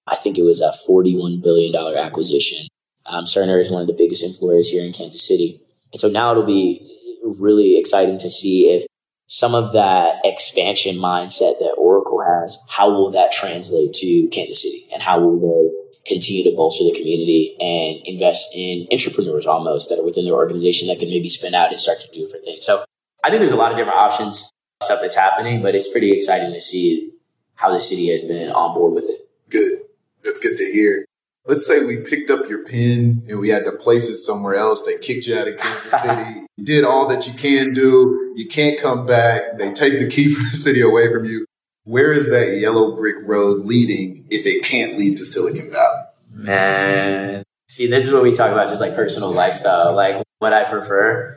I think it was a forty-one billion dollars acquisition. Um, Cerner is one of the biggest employers here in Kansas City. And so now it'll be really exciting to see if some of that expansion mindset that Oracle has, how will that translate to Kansas City, and how will they continue to bolster the community and invest in entrepreneurs almost that are within their organization that can maybe spin out and start to do for things. So I think there's a lot of different options, stuff that's happening, but it's pretty exciting to see how the city has been on board with it. Good. That's good to hear. Let's say we picked up your pen and we had to place it somewhere else. They kicked you out of Kansas City. You did all that you can do. You can't come back. They take the key from the city away from you. Where is that yellow brick road leading if it can't lead to Silicon Valley? Man. See, this is what we talk about, just like personal lifestyle, like what I prefer.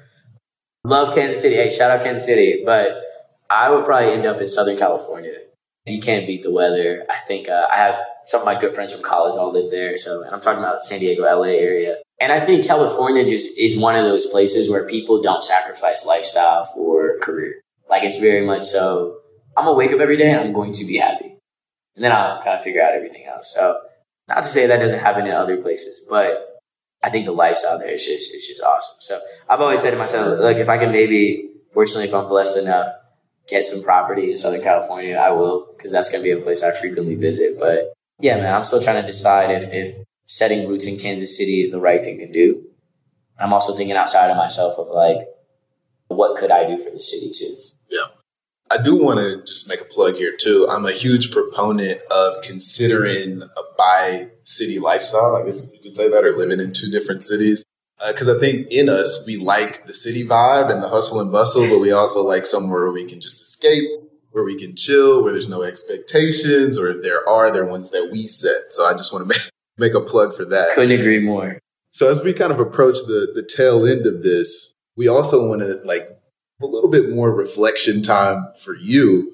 Love Kansas City. Hey, shout out Kansas City. But I would probably end up in Southern California. You can't beat the weather. I think uh, I have some of my good friends from college all live there. So, and I'm talking about San Diego, L A area. And I think California just is one of those places where people don't sacrifice lifestyle for career. Like, it's very much so, I'm going to wake up every day and I'm going to be happy. And then I'll kind of figure out everything else. So not to say that doesn't happen in other places, but I think the lifestyle there is just, it's just awesome. So I've always said to myself, like, if I can maybe, fortunately, if I'm blessed enough, get some property in Southern California, I will, because that's going to be a place I frequently visit. But yeah, man, I'm still trying to decide if, if setting roots in Kansas City is the right thing to do. I'm also thinking outside of myself of like, what could I do for the city too? Yeah. I do want to just make a plug here too. I'm a huge proponent of considering a bi-city lifestyle. I guess you could say that, or living in two different cities. Because uh, I think in us, we like the city vibe and the hustle and bustle, but we also like somewhere where we can just escape, where we can chill, where there's no expectations, or if there are, they're ones that we set. So I just want to make, make a plug for that. Couldn't agree more. So as we kind of approach the, the tail end of this, we also want to like a little bit more reflection time for you,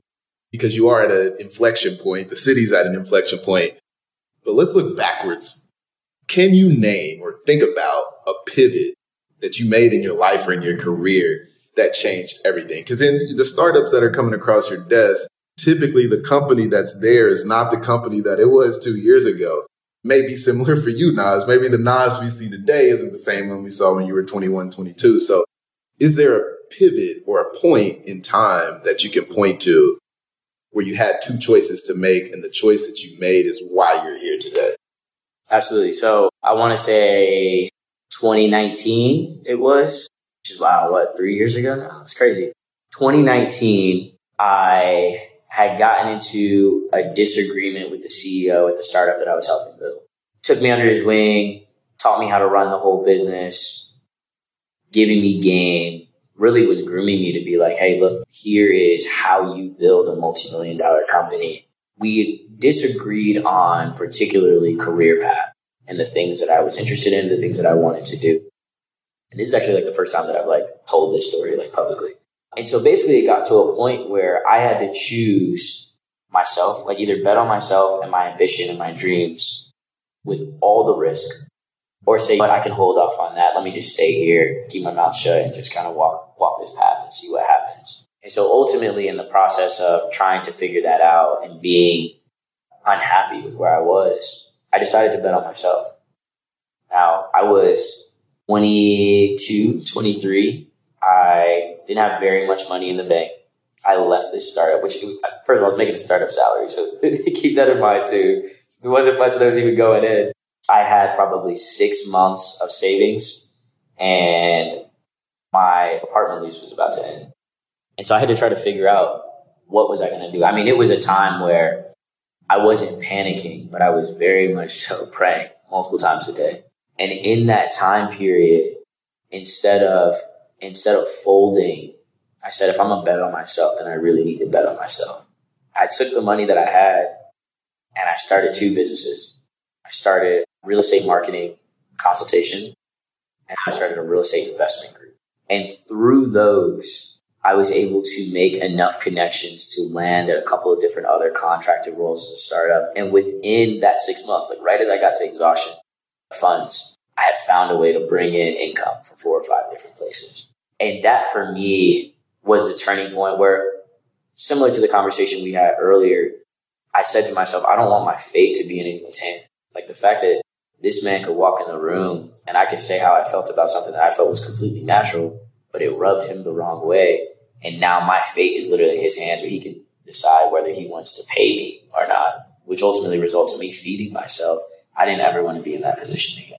because you are at an inflection point. The city's at an inflection point. But let's look backwards. Can you name or think about a pivot that you made in your life or in your career that changed everything? Because in the startups that are coming across your desk, typically the company that's there is not the company that it was two years ago. Maybe similar for you, Nas. Maybe the Nas we see today isn't the same one we saw when you were twenty-one, twenty-two. So is there a pivot or a point in time that you can point to where you had two choices to make, and the choice that you made is why you're here today? Absolutely. So I want to say twenty nineteen it was, which is, wow, what, three years ago now? It's crazy. twenty nineteen, I had gotten into a disagreement with the C E O at the startup that I was helping build. Took me under his wing, taught me how to run the whole business, giving me game, really was grooming me to be like, hey, look, here is how you build a multi-million dollar company. We disagreed on particularly career path and the things that I was interested in, the things that I wanted to do. And this is actually like the first time that I've like told this story like publicly. And so basically it got to a point where I had to choose myself, like either bet on myself and my ambition and my dreams with all the risk, or say, but I can hold off on that. Let me just stay here, keep my mouth shut, and just kind of walk, walk this path and see what happens. And so ultimately in the process of trying to figure that out and being unhappy with where I was, I decided to bet on myself. Now, I was twenty-two, twenty-three. I didn't have very much money in the bank. I left this startup, which, first of all, I was making a startup salary. So keep that in mind too. There wasn't much that was even going in. I had probably six months of savings and my apartment lease was about to end. And so I had to try to figure out what was I going to do. I mean, it was a time where I wasn't panicking, but I was very much so praying multiple times a day. And in that time period, instead of instead of folding, I said, if I'm going to bet on myself, then I really need to bet on myself. I took the money that I had and I started two businesses. I started real estate marketing consultation, and I started a real estate investment group. And through those, I was able to make enough connections to land at a couple of different other contracted roles as a startup. And within that six months, like right as I got to exhaustion funds, I had found a way to bring in income from four or five different places. And that for me was the turning point where, similar to the conversation we had earlier, I said to myself, I don't want my fate to be in anyone's hand. Like the fact that this man could walk in the room and I could say how I felt about something that I felt was completely natural, but it rubbed him the wrong way. And now my fate is literally in his hands, where he can decide whether he wants to pay me or not, which ultimately results in me feeding myself. I didn't ever want to be in that position again.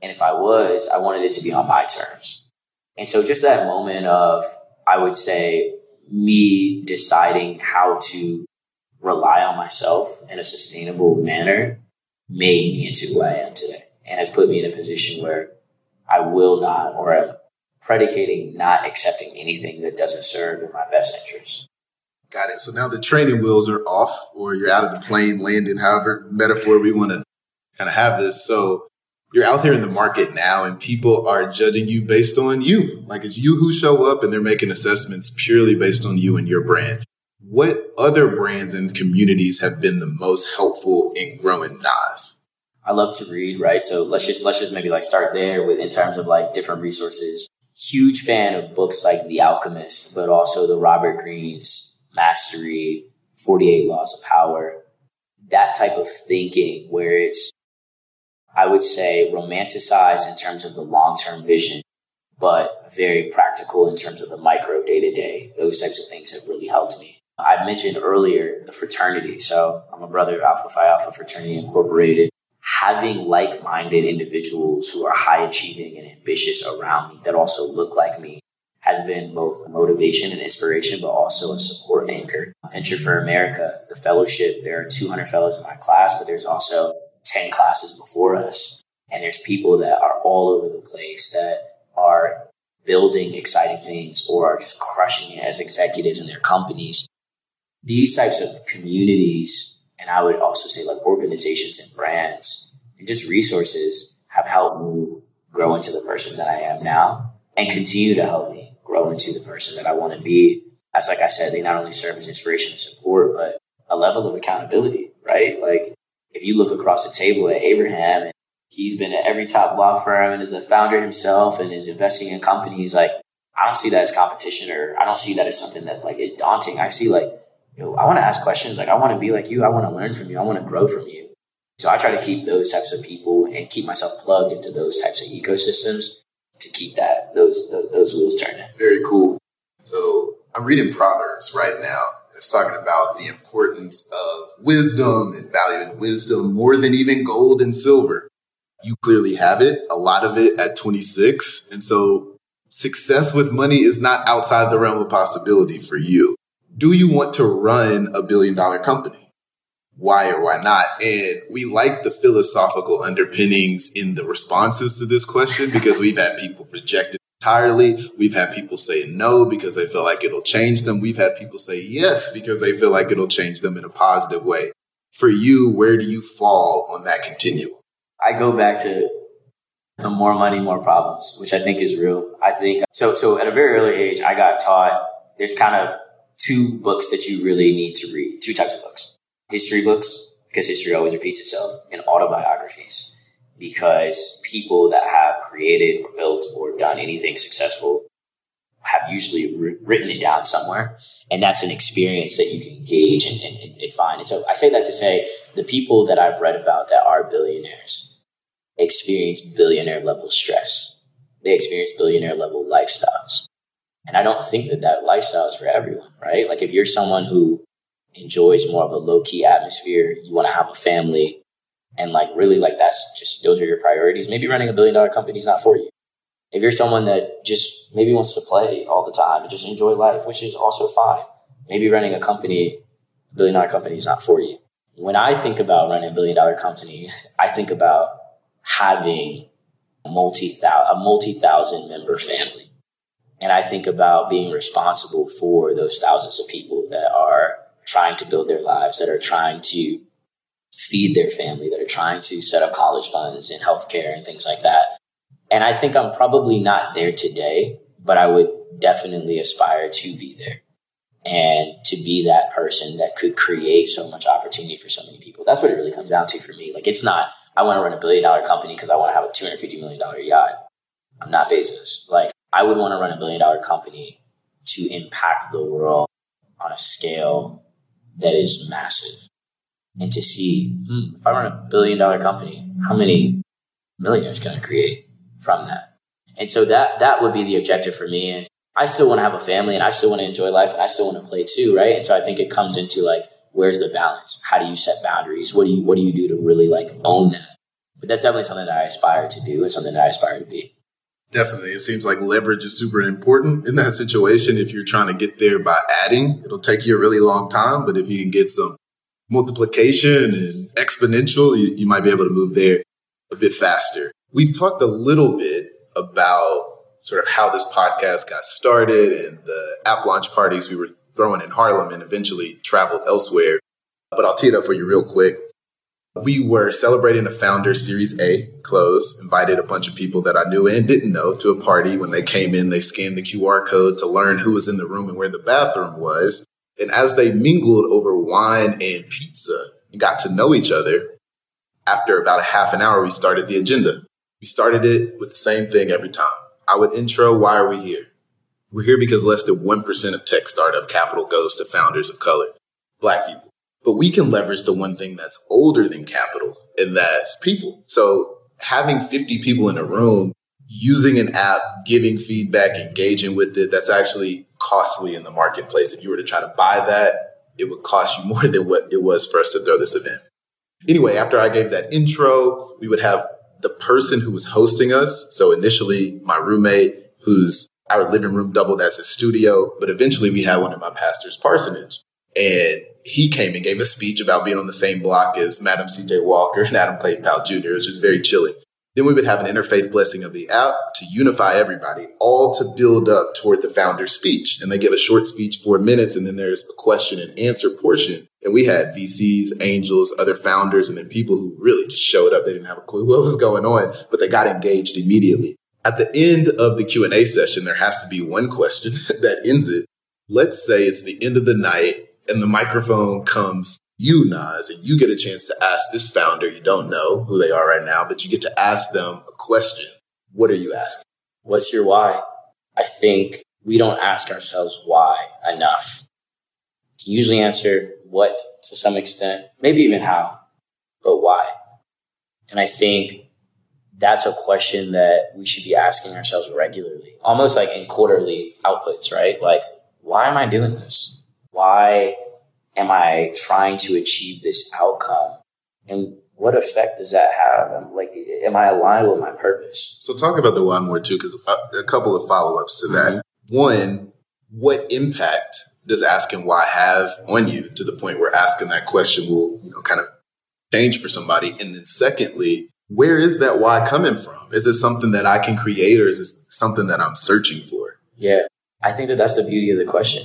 And if I was, I wanted it to be on my terms. And so just that moment of, I would say, me deciding how to rely on myself in a sustainable manner made me into who I am today, and has put me in a position where I will not, or am predicating not accepting anything that doesn't serve in my best interest. Got it. So now the training wheels are off, or you're out of the plane landing, however metaphor we want to kind of have this. So you're out there in the market now, and people are judging you based on you. Like, it's you who show up, and they're making assessments purely based on you and your brand. What other brands and communities have been the most helpful in growing Nas? I love to read, right? So let's just let's just maybe like start there with, in terms of like different resources. Huge fan of books like The Alchemist, but also the Robert Greene's Mastery, forty-eight Laws of Power, that type of thinking where it's, I would say, romanticized in terms of the long-term vision, but very practical in terms of the micro day-to-day. Those types of things have really helped me. I mentioned earlier the fraternity. So I'm a brother of Alpha Phi Alpha Fraternity Incorporated. Having like-minded individuals who are high-achieving and ambitious around me that also look like me has been both a motivation and inspiration, but also a support anchor. Venture for America, the fellowship, there are two hundred fellows in my class, but there's also ten classes before us. And there's people that are all over the place that are building exciting things or are just crushing it as executives in their companies. These types of communities, and I would also say like organizations and brands and just resources, have helped me grow into the person that I am now, and continue to help me grow into the person that I want to be. As like I said, they not only serve as inspiration and support, but a level of accountability, right? Like, if you look across the table at Abraham, and he's been at every top law firm and is a founder himself and is investing in companies, like, I don't see that as competition, or I don't see that as something that like is daunting. I see like, you know, I want to ask questions. Like, I want to be like you. I want to learn from you. I want to grow from you. So I try to keep those types of people and keep myself plugged into those types of ecosystems to keep that those those, those wheels turning. Very cool. So I'm reading Proverbs right now. It's talking about the importance of wisdom and valuing wisdom more than even gold and silver. You clearly have it, a lot of it at twenty-six. And so success with money is not outside the realm of possibility for you. Do you want to run a billion dollar company? Why or why not? And we like the philosophical underpinnings in the responses to this question, because we've had people reject it entirely. We've had people say no because they feel like it'll change them. We've had people say yes because they feel like it'll change them in a positive way. For you, where do you fall on that continuum? I go back to the more money, more problems, which I think is real. I think so. So at a very early age, I got taught there's kind of two books that you really need to read, two types of books: history books, because history always repeats itself, and autobiographies. Because people that have created or built or done anything successful have usually written it down somewhere. And that's an experience that you can gauge and, and, and find. And so I say that to say, the people that I've read about that are billionaires experience billionaire level stress. They experience billionaire level lifestyles. And I don't think that that lifestyle is for everyone, right? Like, if you're someone who enjoys more of a low key atmosphere, you want to have a family, and like really like that's just, those are your priorities. Maybe running a billion dollar company is not for you. If you're someone that just maybe wants to play all the time and just enjoy life, which is also fine, maybe running a company, a billion dollar company is not for you. When I think about running a billion dollar company, I think about having a multi-thousand, a multi-thousand member family. And I think about being responsible for those thousands of people that are trying to build their lives, that are trying to feed their family, that are trying to set up college funds and healthcare and things like that. And I think I'm probably not there today, but I would definitely aspire to be there and to be that person that could create so much opportunity for so many people. That's what it really comes down to for me. Like, it's not, I want to run a billion dollar company because I want to have a two hundred fifty million dollars yacht. I'm not Bezos. Like, I would want to run a billion dollar company to impact the world on a scale that is massive. And to see, if I run a billion dollar company, how many millionaires going to create from that. And so that that would be the objective for me. And I still want to have a family, and I still want to enjoy life, and I still want to play too, right? And so I think it comes into like, where's the balance? How do you set boundaries? What do you what do you do to really like own that? But that's definitely something that I aspire to do and something that I aspire to be. Definitely. It seems like leverage is super important in that situation. If you're trying to get there by adding, it'll take you a really long time. But if you can get some multiplication and exponential, you, you might be able to move there a bit faster. We've talked a little bit about sort of how this podcast got started and the app launch parties we were throwing in Harlem and eventually traveled elsewhere. But I'll tee it up for you real quick. We were celebrating a founder Series A close, invited a bunch of people that I knew and didn't know to a party. When they came in, they scanned the Q R code to learn who was in the room and where the bathroom was. And as they mingled over wine and pizza and got to know each other, after about a half an hour, we started the agenda. We started it with the same thing every time. I would intro, why are we here? We're here because less than one percent of tech startup capital goes to founders of color, Black people. But we can leverage the one thing that's older than capital, and that's people. So having fifty people in a room, using an app, giving feedback, engaging with it, that's actually costly in the marketplace. If you were to try to buy that, it would cost you more than what it was for us to throw this event. Anyway, after I gave that intro, we would have the person who was hosting us. So initially, my roommate, who's our living room doubled as his studio, but eventually we had one in my pastor's parsonage. And he came and gave a speech about being on the same block as Madam C J Walker and Adam Clayton Powell Junior It was just very chilling. Then we would have an interfaith blessing of the app to unify everybody, all to build up toward the founder's speech. And they give a short speech, four minutes, and then there's a question and answer portion. And we had V Cs, angels, other founders, and then people who really just showed up. They didn't have a clue what was going on, but they got engaged immediately. At the end of the Q and A session, there has to be one question that ends it. Let's say it's the end of the night, and the microphone comes you, Nas, and you get a chance to ask this founder. You don't know who they are right now, but you get to ask them a question. What are you asking? What's your why? I think we don't ask ourselves why enough. You can usually answer what to some extent, maybe even how, but why? And I think that's a question that we should be asking ourselves regularly, almost like in quarterly outputs, right? Like, why am I doing this? Why am I trying to achieve this outcome? And what effect does that have? I'm like, am I aligned with my purpose? So talk about the why more too, because a couple of follow-ups to that. Mm-hmm. One, what impact does asking why have on you to the point where asking that question will, you know, kind of change for somebody? And then secondly, where is that why coming from? Is it something that I can create, or is it something that I'm searching for? Yeah, I think that that's the beauty of the question.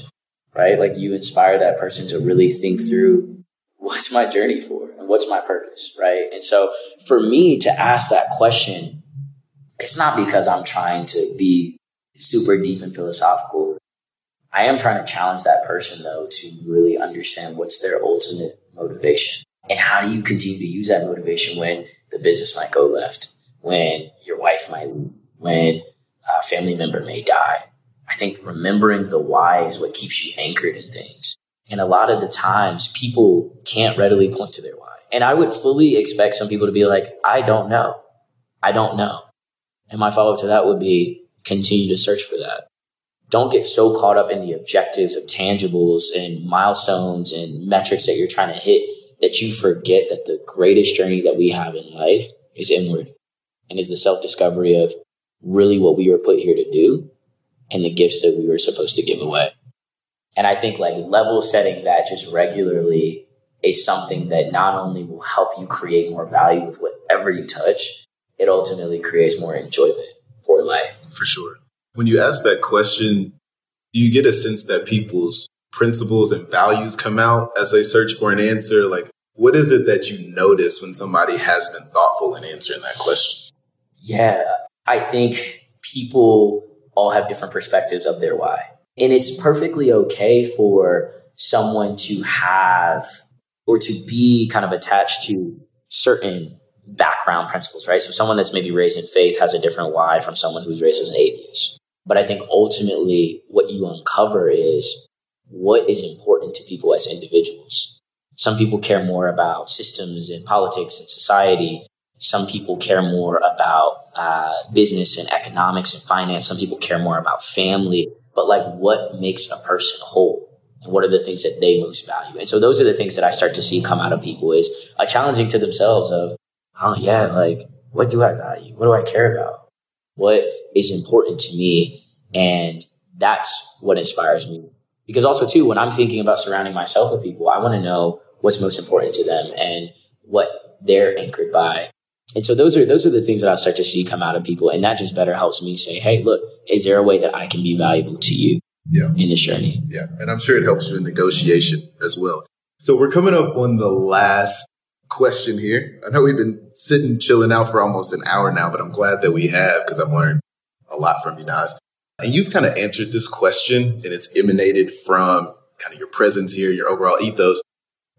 Right? Like, you inspire that person to really think through, what's my journey for and what's my purpose? Right. And so for me to ask that question, it's not because I'm trying to be super deep and philosophical. I am trying to challenge that person, though, to really understand what's their ultimate motivation, and how do you continue to use that motivation when the business might go left, when your wife might, when a family member may die. I think remembering the why is what keeps you anchored in things. And a lot of the times people can't readily point to their why. And I would fully expect some people to be like, I don't know. I don't know. And my follow-up to that would be, continue to search for that. Don't get so caught up in the objectives of tangibles and milestones and metrics that you're trying to hit that you forget that the greatest journey that we have in life is inward, and is the self-discovery of really what we were put here to do, and the gifts that we were supposed to give away. And I think like level setting that just regularly is something that not only will help you create more value with whatever you touch, it ultimately creates more enjoyment for life. For sure. When you ask that question, do you get a sense that people's principles and values come out as they search for an answer? Like, what is it that you notice when somebody has been thoughtful in answering that question? Yeah, I think people all have different perspectives of their why. And it's perfectly okay for someone to have or to be kind of attached to certain background principles, right? So someone that's maybe raised in faith has a different why from someone who's raised as an atheist. But I think ultimately what you uncover is what is important to people as individuals. Some people care more about systems and politics and society. Some people care more about uh, business and economics and finance. Some people care more about family. But like, what makes a person whole? And what are the things that they most value? And so those are the things that I start to see come out of people is a challenging to themselves of, oh yeah, like, what do I value? What do I care about? What is important to me? And that's what inspires me. Because also too, when I'm thinking about surrounding myself with people, I want to know what's most important to them and what they're anchored by. And so those are those are the things that I start to see come out of people. And that just better helps me say, hey, look, is there a way that I can be valuable to you yeah. in this journey? Yeah. And I'm sure it helps you in negotiation as well. So we're coming up on the last question here. I know we've been sitting, chilling out for almost an hour now, but I'm glad that we have because I've learned a lot from you, Nas. And you've kind of answered this question and it's emanated from kind of your presence here, your overall ethos.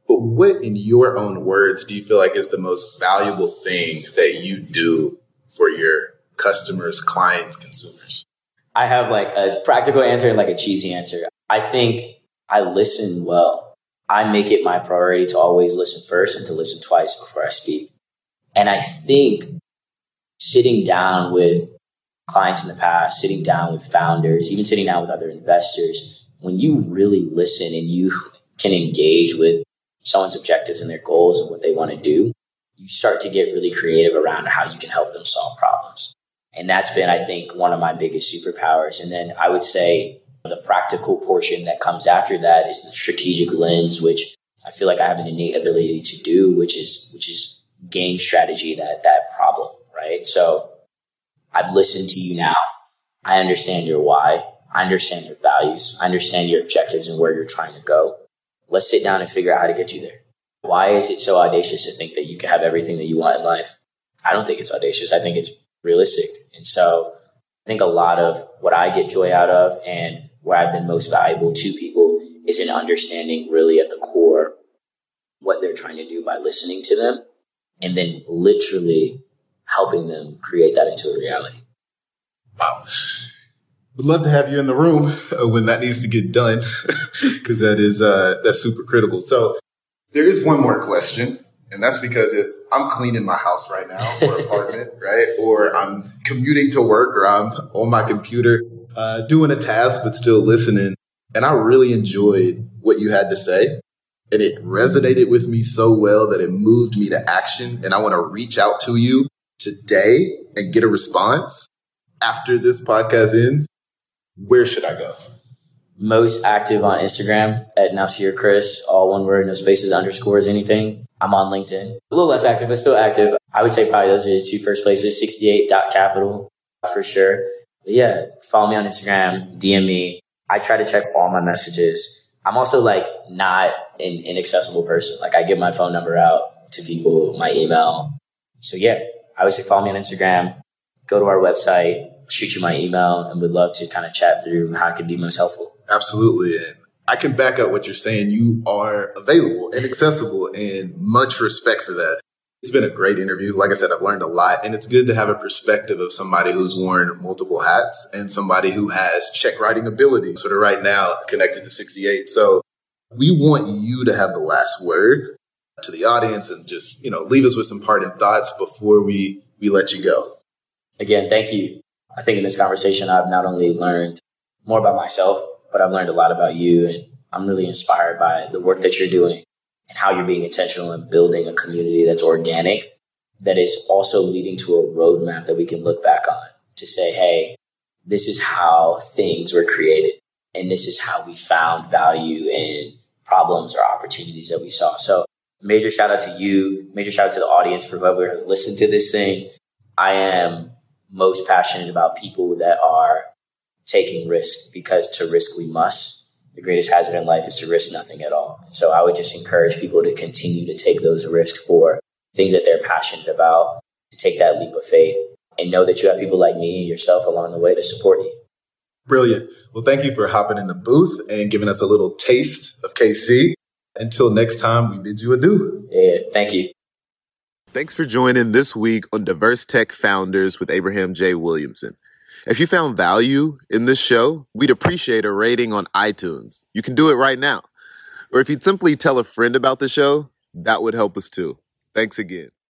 But what, in your own words, do you feel like is the most valuable thing that you do for your customers, clients, consumers? I have like a practical answer and like a cheesy answer. I think I listen well. I make it my priority to always listen first and to listen twice before I speak. And I think sitting down with clients in the past, sitting down with founders, even sitting down with other investors, when you really listen and you can engage with someone's objectives and their goals and what they want to do, you start to get really creative around how you can help them solve problems. And that's been, I think, one of my biggest superpowers. And then I would say the practical portion that comes after that is the strategic lens, which I feel like I have an innate ability to do, which is which is game strategy, that that problem, right? So I've listened to you now. I understand your why. I understand your values. I understand your objectives and where you're trying to go. Let's sit down and figure out how to get you there. Why is it so audacious to think that you can have everything that you want in life? I don't think it's audacious. I think it's realistic. And so I think a lot of what I get joy out of and where I've been most valuable to people is in understanding really at the core what they're trying to do by listening to them and then literally helping them create that into a reality. Wow. Would love to have you in the room when that needs to get done because that is uh, that's super critical. So there is one more question, and that's because if I'm cleaning my house right now or apartment, right, or I'm commuting to work or I'm on my computer uh, doing a task but still listening, and I really enjoyed what you had to say, and it resonated with me so well that it moved me to action, and I want to reach out to you today and get a response after this podcast ends. Where should I go? Most active on Instagram at Nasir Chris, all one word, no spaces, underscores, anything. I'm on LinkedIn. A little less active, but still active. I would say probably those are the two first places, sixty-eight dot capital for sure. But yeah, follow me on Instagram, D M me. I try to check all my messages. I'm also like not an inaccessible person. Like I give my phone number out to people, my email. So yeah, I would say follow me on Instagram, go to our website, shoot you my email, and would love to kind of chat through how it could be most helpful. Absolutely. And I can back up what you're saying. You are available and accessible, and much respect for that. It's been a great interview. Like I said, I've learned a lot, and it's good to have a perspective of somebody who's worn multiple hats and somebody who has check writing ability, sort of right now connected to sixty-eight. So we want you to have the last word to the audience and just, you know, leave us with some parting thoughts before we, we let you go. Again, thank you. I think in this conversation, I've not only learned more about myself, but I've learned a lot about you. And I'm really inspired by the work that you're doing and how you're being intentional in building a community that's organic, that is also leading to a roadmap that we can look back on to say, hey, this is how things were created. And this is how we found value in problems or opportunities that we saw. So major shout out to you, major shout out to the audience for whoever has listened to this thing. I am most passionate about people that are taking risk, because to risk we must. The greatest hazard in life is to risk nothing at all. And so I would just encourage people to continue to take those risks for things that they're passionate about, to take that leap of faith and know that you have people like me and yourself along the way to support you. Brilliant. Well, thank you for hopping in the booth and giving us a little taste of K C. Until next time, we bid you adieu. Yeah, thank you. Thanks for joining this week on Diverse Tech Founders with Abraham J. Williamson. If you found value in this show, we'd appreciate a rating on iTunes. You can do it right now. Or if you'd simply tell a friend about the show, that would help us too. Thanks again.